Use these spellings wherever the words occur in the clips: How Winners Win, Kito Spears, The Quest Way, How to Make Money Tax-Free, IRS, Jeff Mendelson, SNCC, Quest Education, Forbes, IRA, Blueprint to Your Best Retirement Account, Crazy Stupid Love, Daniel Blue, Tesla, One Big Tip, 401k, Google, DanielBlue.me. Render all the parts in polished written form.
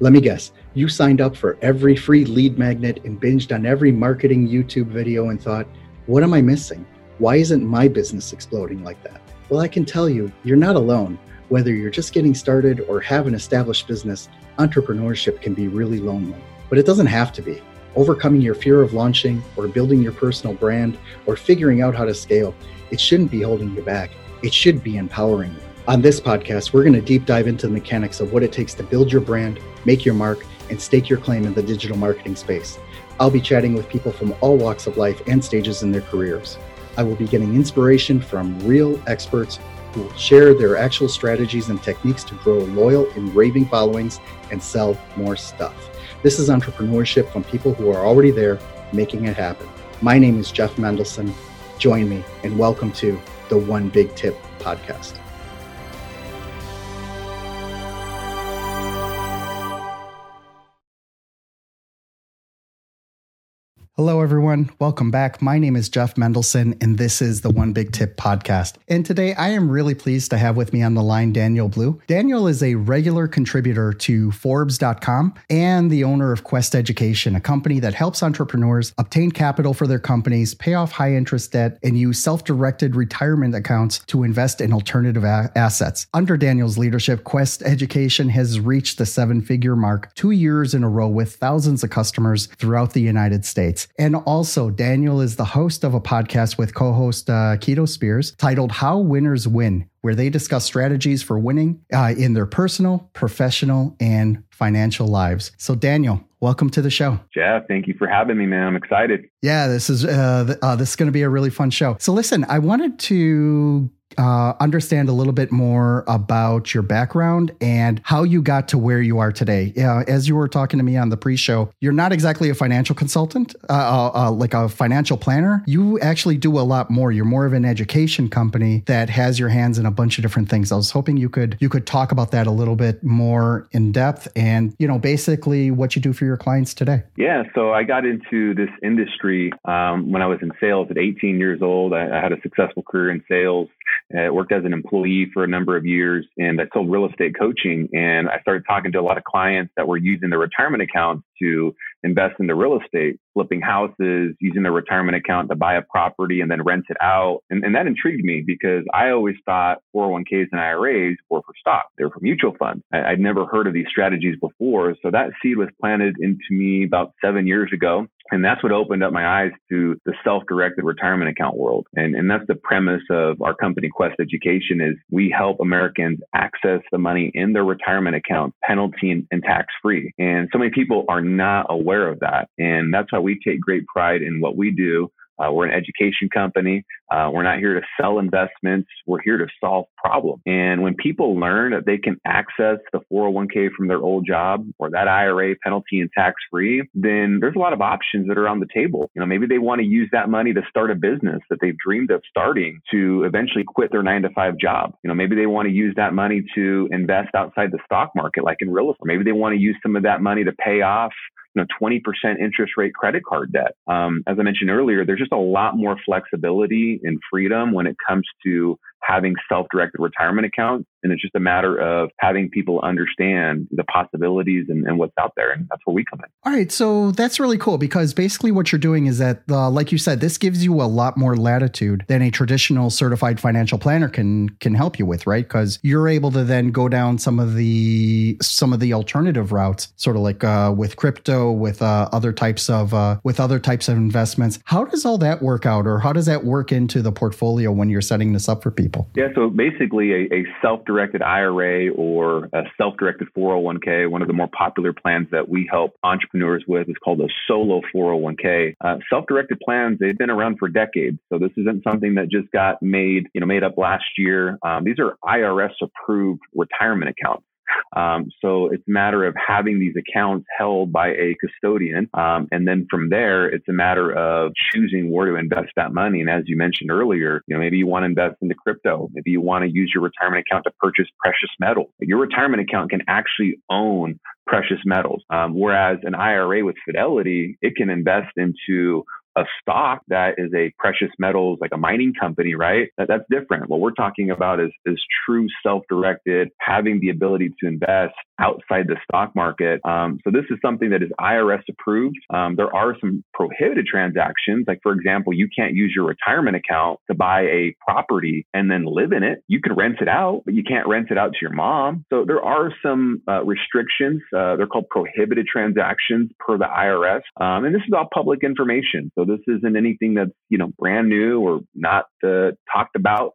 Let me guess, you signed up for every free lead magnet and binged on every marketing YouTube video and thought, what am I missing? Why isn't my business exploding like that? Well, I can tell you, you're not alone. Whether you're just getting started or have an established business, entrepreneurship can be really lonely, but it doesn't have to be. Overcoming your fear of launching or building your personal brand or figuring out how to scale, it shouldn't be holding you back. It should be empowering you. On this podcast, we're going to deep dive into the mechanics of what it takes to build your brand, make your mark, and stake your claim in the digital marketing space. I'll be chatting with people from all walks of life and stages in their careers. I will be getting inspiration from real experts who will share their actual strategies and techniques to grow loyal and raving followings and sell more stuff. This is entrepreneurship from people who are already there, making it happen. My name is Jeff Mendelson. Join me and welcome to the One Big Tip podcast. Hello, everyone. Welcome back. My name is Jeff Mendelson, and this is the One Big Tip podcast. And today I am really pleased to have with me on the line, Daniel Blue. Daniel is a regular contributor to Forbes.com and the owner of Quest Education, a company that helps entrepreneurs obtain capital for their companies, pay off high interest debt, and use self-directed retirement accounts to invest in alternative assets. Under Daniel's leadership, Quest Education has reached the seven-figure mark 2 years in a row with thousands of customers throughout the United States. And also, Daniel is the host of a podcast with co-host Kito Spears titled How Winners Win, where they discuss strategies for winning in their personal, professional, and financial lives. So, Daniel, welcome to the show. Jeff, thank you for having me, man. I'm excited. Yeah, this is going to be a really fun show. So listen, I wanted to understand a little bit more about your background and how you got to where you are today. As you were talking to me on the pre-show, you're not exactly a financial consultant, like a financial planner. You actually do a lot more. You're more of an education company that has your hands in a bunch of different things. I was hoping you could talk about that a little bit more in depth and, you know, basically what you do for your clients today. Yeah. So I got into this industry when I was in sales at 18 years old. I had a successful career in sales. I worked as an employee for a number of years, and I sold real estate coaching. And I started talking to a lot of clients that were using their retirement accounts to invest in the real estate, flipping houses, using their retirement account to buy a property and then rent it out. And that intrigued me because I always thought 401ks and IRAs were for stock. They were for mutual funds. I'd never heard of these strategies before. So that seed was planted into me about 7 years ago. And that's what opened up my eyes to the self-directed retirement account world. And that's the premise of our company, Quest Education, is we help Americans access the money in their retirement account, penalty and tax-free. And so many people are not aware of that. And that's why we take great pride in what we do. We're an education company. We're not here to sell investments. We're here to solve problems. And when people learn that they can access the 401k from their old job or that IRA penalty and tax-free, then there's a lot of options that are on the table. You know, maybe they want to use that money to start a business that they've dreamed of starting to eventually quit their 9-to-5 job. You know, maybe they want to use that money to invest outside the stock market, like in real estate. Maybe they want to use some of that money to pay off 20% interest rate credit card debt. As I mentioned earlier, there's just a lot more flexibility and freedom when it comes to having self-directed retirement accounts. And it's just a matter of having people understand the possibilities and what's out there. And that's where we come in. All right. So that's really cool because basically what you're doing is that, like you said, this gives you a lot more latitude than a traditional certified financial planner can help you with, right? Because you're able to then go down some of the alternative routes, sort of like with crypto, with other types of investments. How does all that work out, or how does that work into the portfolio when you're setting this up for people? Yeah. So basically a self-directed IRA or a self-directed 401k, one of the more popular plans that we help entrepreneurs with is called a solo 401k. Self-directed plans, they've been around for decades. So this isn't something that just got made up last year. These are IRS approved retirement accounts. So it's a matter of having these accounts held by a custodian. And then from there, it's a matter of choosing where to invest that money. And as you mentioned earlier, maybe you want to invest into crypto. Maybe you want to use your retirement account to purchase precious metal. Your retirement account can actually own precious metals. Whereas an IRA with Fidelity, it can invest into a stock that is a precious metals, like a mining company, right? That's different. What we're talking about is true self-directed, having the ability to invest outside the stock market. So this is something that is IRS approved. There are some prohibited transactions. Like, for example, you can't use your retirement account to buy a property and then live in it. You could rent it out, but you can't rent it out to your mom. So there are some restrictions. They're called prohibited transactions per the IRS. And this is all public information. So this isn't anything that's, brand new or not talked about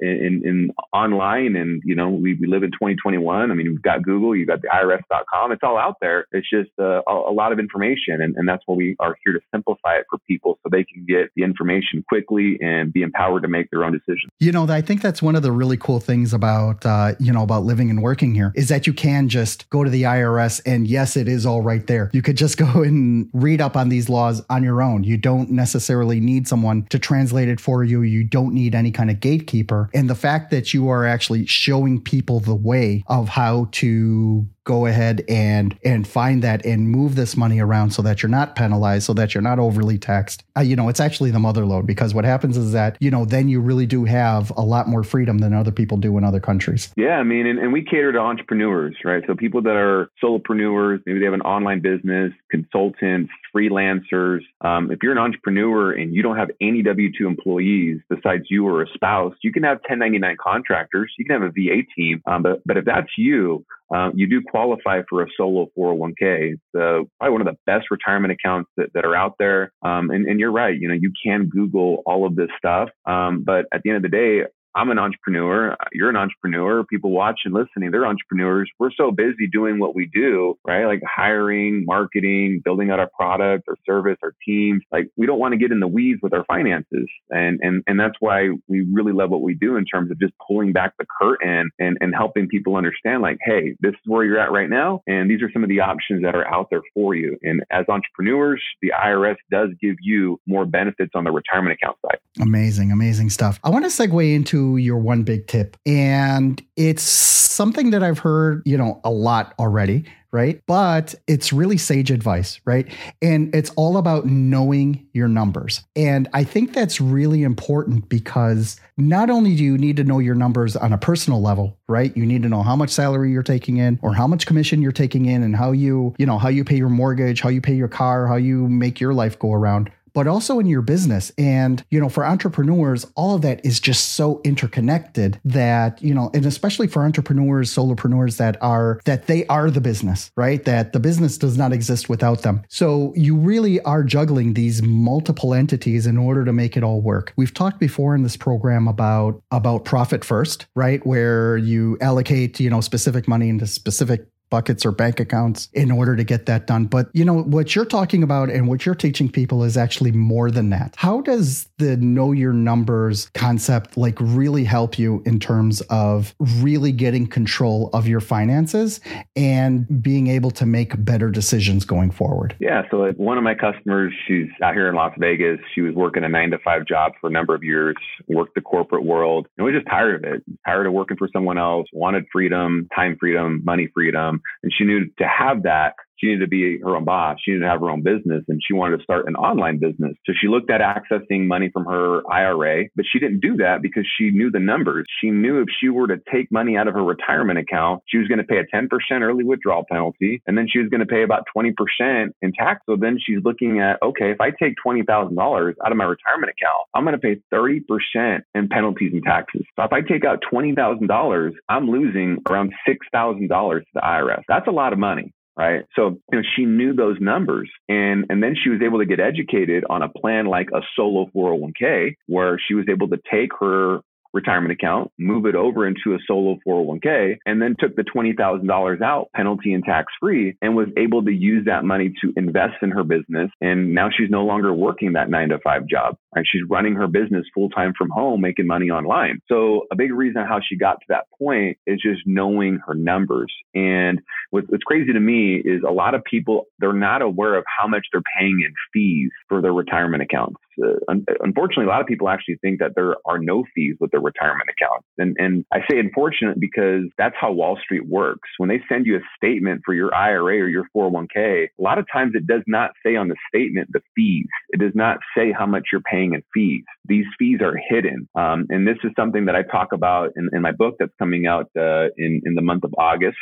in online. And, we live in 2021. I mean, we've got Google, you've got the IRS.com. It's all out there. It's just a lot of information. And that's why we are here to simplify it for people so they can get the information quickly and be empowered to make their own decisions. I think that's one of the really cool things about living and working here is that you can just go to the IRS and yes, it is all right there. You could just go and read up on these laws on your own. You don't necessarily need someone to translate it for you. You don't need any kind of gatekeeper. And the fact that you are actually showing people the way of how to go ahead and find that and move this money around so that you're not penalized, so that you're not overly taxed. It's actually the mother lode, because what happens is that, then you really do have a lot more freedom than other people do in other countries. Yeah, and we cater to entrepreneurs, right? So people that are solopreneurs, maybe they have an online business, consultants, freelancers. If you're an entrepreneur and you don't have any W-2 employees besides you or a spouse, you can have 1099 contractors, you can have a VA team. But if that's you, you do qualify for a solo 401k. It's probably one of the best retirement accounts that are out there. And you're right, you can Google all of this stuff. But at the end of the day, I'm an entrepreneur. You're an entrepreneur. People watching, listening, they're entrepreneurs. We're so busy doing what we do, right? Like hiring, marketing, building out our product, our service, our teams. Like, we don't want to get in the weeds with our finances. And that's why we really love what we do in terms of just pulling back the curtain and helping people understand, like, hey, this is where you're at right now. And these are some of the options that are out there for you. And as entrepreneurs, the IRS does give you more benefits on the retirement account side. Amazing, amazing stuff. I want to segue into your one big tip. And it's something that I've heard, a lot already, right? But it's really sage advice, right? And it's all about knowing your numbers. And I think that's really important because not only do you need to know your numbers on a personal level, right? You need to know how much salary you're taking in or how much commission you're taking in and how you pay your mortgage, how you pay your car, how you make your life go around, but also in your business. And, for entrepreneurs, all of that is just so interconnected that, and especially for entrepreneurs, solopreneurs that they are the business, right? That the business does not exist without them. So you really are juggling these multiple entities in order to make it all work. We've talked before in this program about profit first, right? Where you allocate, specific money into specific buckets or bank accounts in order to get that done. But what you're talking about and what you're teaching people is actually more than that. How does the know your numbers concept really help you in terms of really getting control of your finances and being able to make better decisions going forward? Yeah. So one of my customers, she's out here in Las Vegas. She was working a 9-to-5 job for a number of years, worked the corporate world, and was just tired of it, tired of working for someone else, wanted freedom, time freedom, money freedom. And she knew to have that, she needed to be her own boss. She needed to have her own business, and she wanted to start an online business. So she looked at accessing money from her IRA, but she didn't do that because she knew the numbers. She knew if she were to take money out of her retirement account, she was going to pay a 10% early withdrawal penalty, and then she was going to pay about 20% in tax. So then she's looking at, okay, if I take $20,000 out of my retirement account, I'm going to pay 30% in penalties and taxes. So if I take out $20,000, I'm losing around $6,000 to the IRS. That's a lot of money. Right. So, she knew those numbers, and then she was able to get educated on a plan like a solo 401k, where she was able to take her retirement account, move it over into a solo 401k, and then took the $20,000 out penalty and tax free, and was able to use that money to invest in her business. And now she's no longer working that 9-to-5 job. Right? She's running her business full time from home, making money online. So a big reason how she got to that point is just knowing her numbers. And what's crazy to me is a lot of people, they're not aware of how much they're paying in fees for their retirement accounts. unfortunately, a lot of people actually think that there are no fees with their retirement accounts. And I say unfortunate because that's how Wall Street works. When they send you a statement for your IRA or your 401k, a lot of times it does not say on the statement the fees. It does not say how much you're paying in fees. These fees are hidden. And this is something that I talk about in my book that's coming out in the month of August,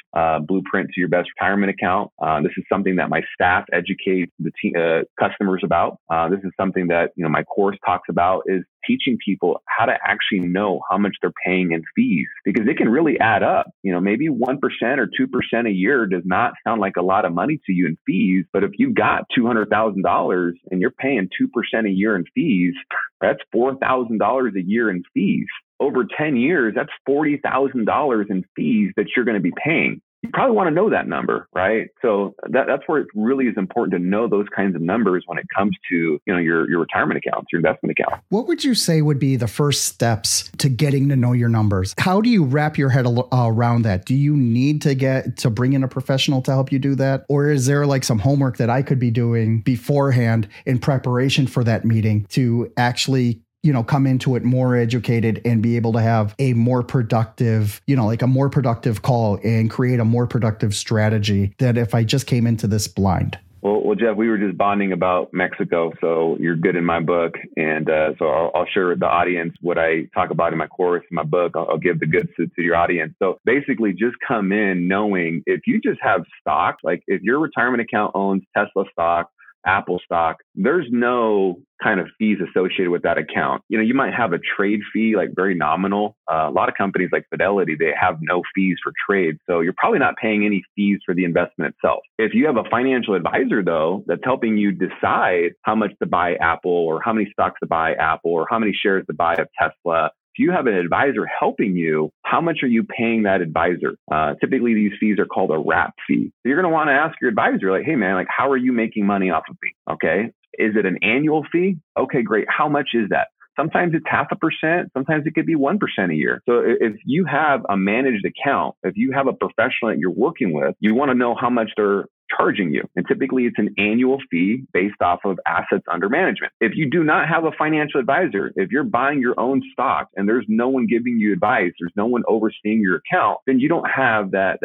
Blueprint to Your Best Retirement Account. This is something that my staff educate the customers about. This is something that, you know, my course talks about, is teaching people how to actually know how much they're paying in fees, because it can really add up. You know, maybe 1% or 2% a year does not sound like a lot of money to you in fees, but if you got $200,000 and you're paying 2% a year in fees, that's $4,000 a year in fees. Over 10 years, that's $40,000 in fees that you're going to be paying. You probably want to know that number, right? So that's where it really is important to know those kinds of numbers when it comes to, you know, your retirement accounts, your investment accounts. What would you say would be the first steps to getting to know your numbers? How do you wrap your head around that? Do you need to bring in a professional to help you do that? Or is there like some homework that I could be doing beforehand in preparation for that meeting to actually, you know, come into it more educated and be able to have a more productive, you know, like a more productive call and create a more productive strategy than if I just came into this blind? Well, Jeff, we were just bonding about Mexico, so you're good in my book. And so I'll share with the audience what I talk about in my course, in my book. I'll give the goods to your audience. So basically just come in knowing if you just have stock, like if your retirement account owns Tesla stock, Apple stock, there's no kind of fees associated with that account. You know, you might have a trade fee, like very nominal. A lot of companies like Fidelity, they have no fees for trade. So you're probably not paying any fees for the investment itself. If you have a financial advisor, though, that's helping you decide how much to buy Apple or how many stocks to buy Apple or how many shares to buy of Tesla, if you have an advisor helping you, how much are you paying that advisor? Typically, these fees are called a wrap fee. So you're going to want to ask your advisor, like, hey, man, like, how are you making money off of me? Okay. Is it an annual fee? Okay, great. How much is that? Sometimes it's 0.5%. Sometimes it could be 1% a year. So if you have a managed account, if you have a professional that you're working with, you want to know how much they're charging you. And typically it's an annual fee based off of assets under management. If you do not have a financial advisor, if you're buying your own stock and there's no one giving you advice, there's no one overseeing your account, then you don't have that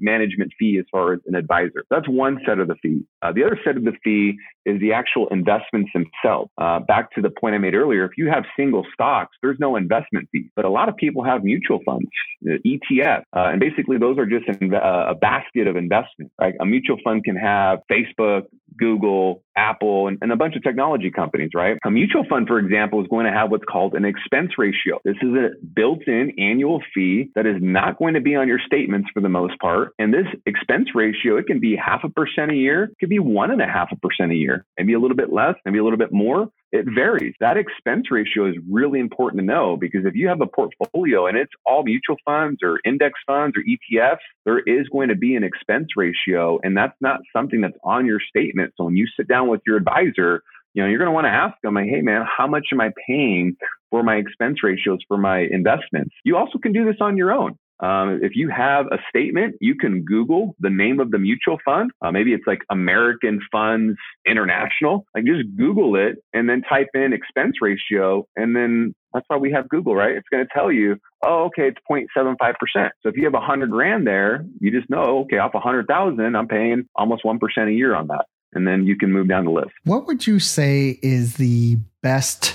management fee as far as an advisor. That's one set of the fee. The other set of the fee is the actual investments themselves. Back to the point I made earlier, if you have single stocks, there's no investment fee. But a lot of people have mutual funds, ETFs, and basically those are just a basket of investments. Like a mutual fund can have Facebook, Google, Apple, and a bunch of technology companies, right? A mutual fund, for example, is going to have what's called an expense ratio. This is a built-in annual fee that is not going to be on your statements for the most part. And this expense ratio, it can be 0.5% a year, it could be 1.5% a year, maybe a little bit less, maybe a little bit more. It varies. That expense ratio is really important to know, because if you have a portfolio and it's all mutual funds or index funds or ETFs, there is going to be an expense ratio. And that's not something that's on your statement. So when you sit down with your advisor, you know, you're going to want to ask them, like, hey, man, how much am I paying for my expense ratios for my investments? You also can do this on your own. If you have a statement, you can Google the name of the mutual fund. Maybe it's like American Funds International. Like just Google it and then type in expense ratio. And then that's why we have Google, right? It's going to tell you, oh, okay, it's 0.75%. So if you have $100,000 there, you just know, okay, off 100,000, I'm paying almost 1% a year on that. And then you can move down the list. What would you say is the best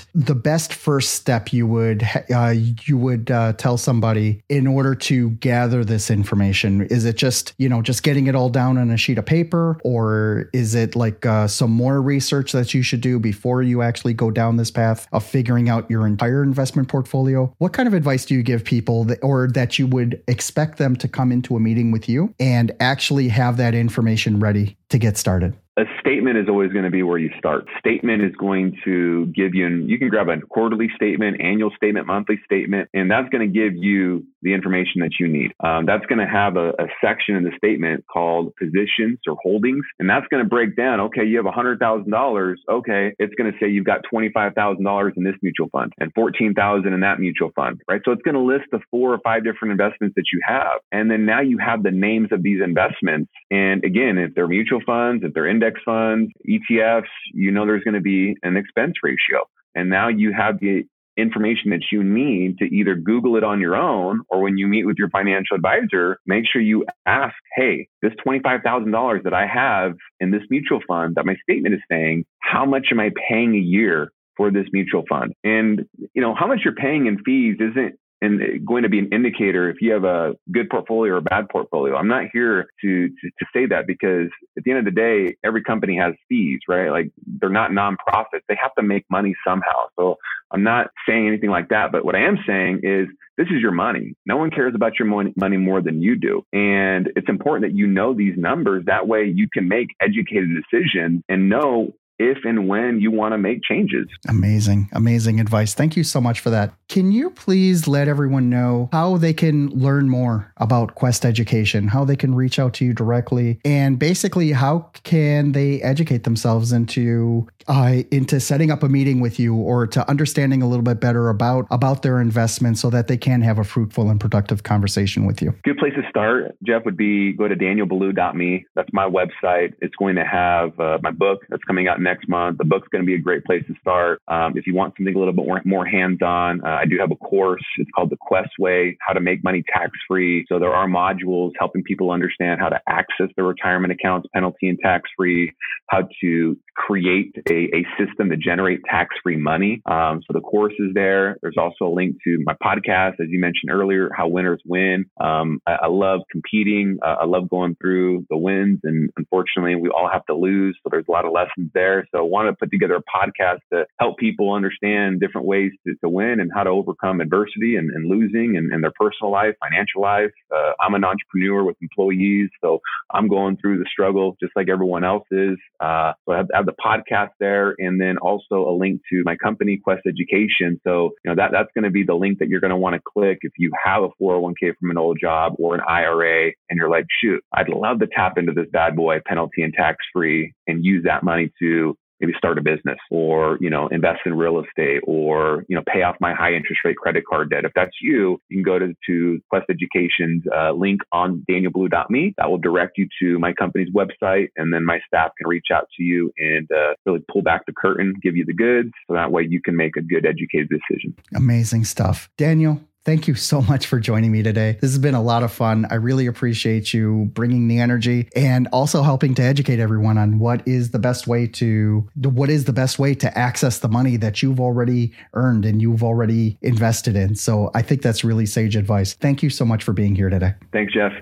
first step you would tell somebody in order to gather this information? Is it just, you know, just getting it all down on a sheet of paper, or is it like some more research that you should do before you actually go down this path of figuring out your entire investment portfolio? What kind of advice do you give people that you would expect them to come into a meeting with you and actually have that information ready to get started? A statement is always going to be where you start. Statement is going to give you, and you can grab a quarterly statement, annual statement, monthly statement, and that's going to give you the information that you need. That's going to have a section in the statement called positions or holdings. And that's going to break down, okay, you have $100,000. Okay, it's going to say you've got $25,000 in this mutual fund and $14,000 in that mutual fund, right? So it's going to list the 4 or 5 different investments that you have. And then now you have the names of these investments. And again, if they're mutual funds, if they're index funds, ETFs, you know, there's going to be an expense ratio. And now you have the information that you need to either Google it on your own, or when you meet with your financial advisor, make sure you ask, hey, this $25,000 that I have in this mutual fund that my statement is saying, how much am I paying a year for this mutual fund? And you know, how much you're paying in fees isn't going to be an indicator if you have a good portfolio or a bad portfolio. I'm not here to say that, because at the end of the day, every company has fees, right? Like, they're not nonprofits. They have to make money somehow. So I'm not saying anything like that. But what I am saying is, this is your money. No one cares about your money more than you do. And it's important that you know these numbers. That way you can make educated decisions and know if and when you want to make changes. Amazing, amazing advice. Thank you so much for that. Can you please let everyone know how they can learn more about Quest Education, how they can reach out to you directly, and basically how can they educate themselves into setting up a meeting with you, or to understanding a little bit better about their investments so that they can have a fruitful and productive conversation with you? Good place to start, Jeff, would be go to DanielBlue.me. That's my website. It's going to have my book that's coming out next month. The book's going to be a great place to start. If you want something a little bit more hands-on, I do have a course. It's called The Quest Way, How to Make Money Tax-Free. So there are modules helping people understand how to access their retirement accounts, penalty and tax-free, how to create a system to generate tax-free money. So the course is there. There's also a link to my podcast, as you mentioned earlier, How Winners Win. I love competing. I love going through the wins, and unfortunately, we all have to lose. So there's a lot of lessons there. So I wanted to put together a podcast to help people understand different ways to win and how to overcome adversity and losing in their personal life, financial life. I'm an entrepreneur with employees, so I'm going through the struggle just like everyone else is. So I have the podcast there, and then also a link to my company, Quest Education. So you know that's going to be the link that you're going to want to click if you have a 401k from an old job or an IRA, and you're like, shoot, I'd love to tap into this bad boy penalty and tax-free and use that money to maybe start a business, or, you know, invest in real estate, or, you know, pay off my high interest rate credit card debt. If that's you can go to Quest Education's link on DanielBlue.me. That will direct you to my company's website, and then my staff can reach out to you and really pull back the curtain, give you the goods. So that way you can make a good educated decision. Amazing stuff. Daniel, thank you so much for joining me today. This has been a lot of fun. I really appreciate you bringing the energy and also helping to educate everyone on what is the best way to access the money that you've already earned and you've already invested in. So I think that's really sage advice. Thank you so much for being here today. Thanks, Jeff.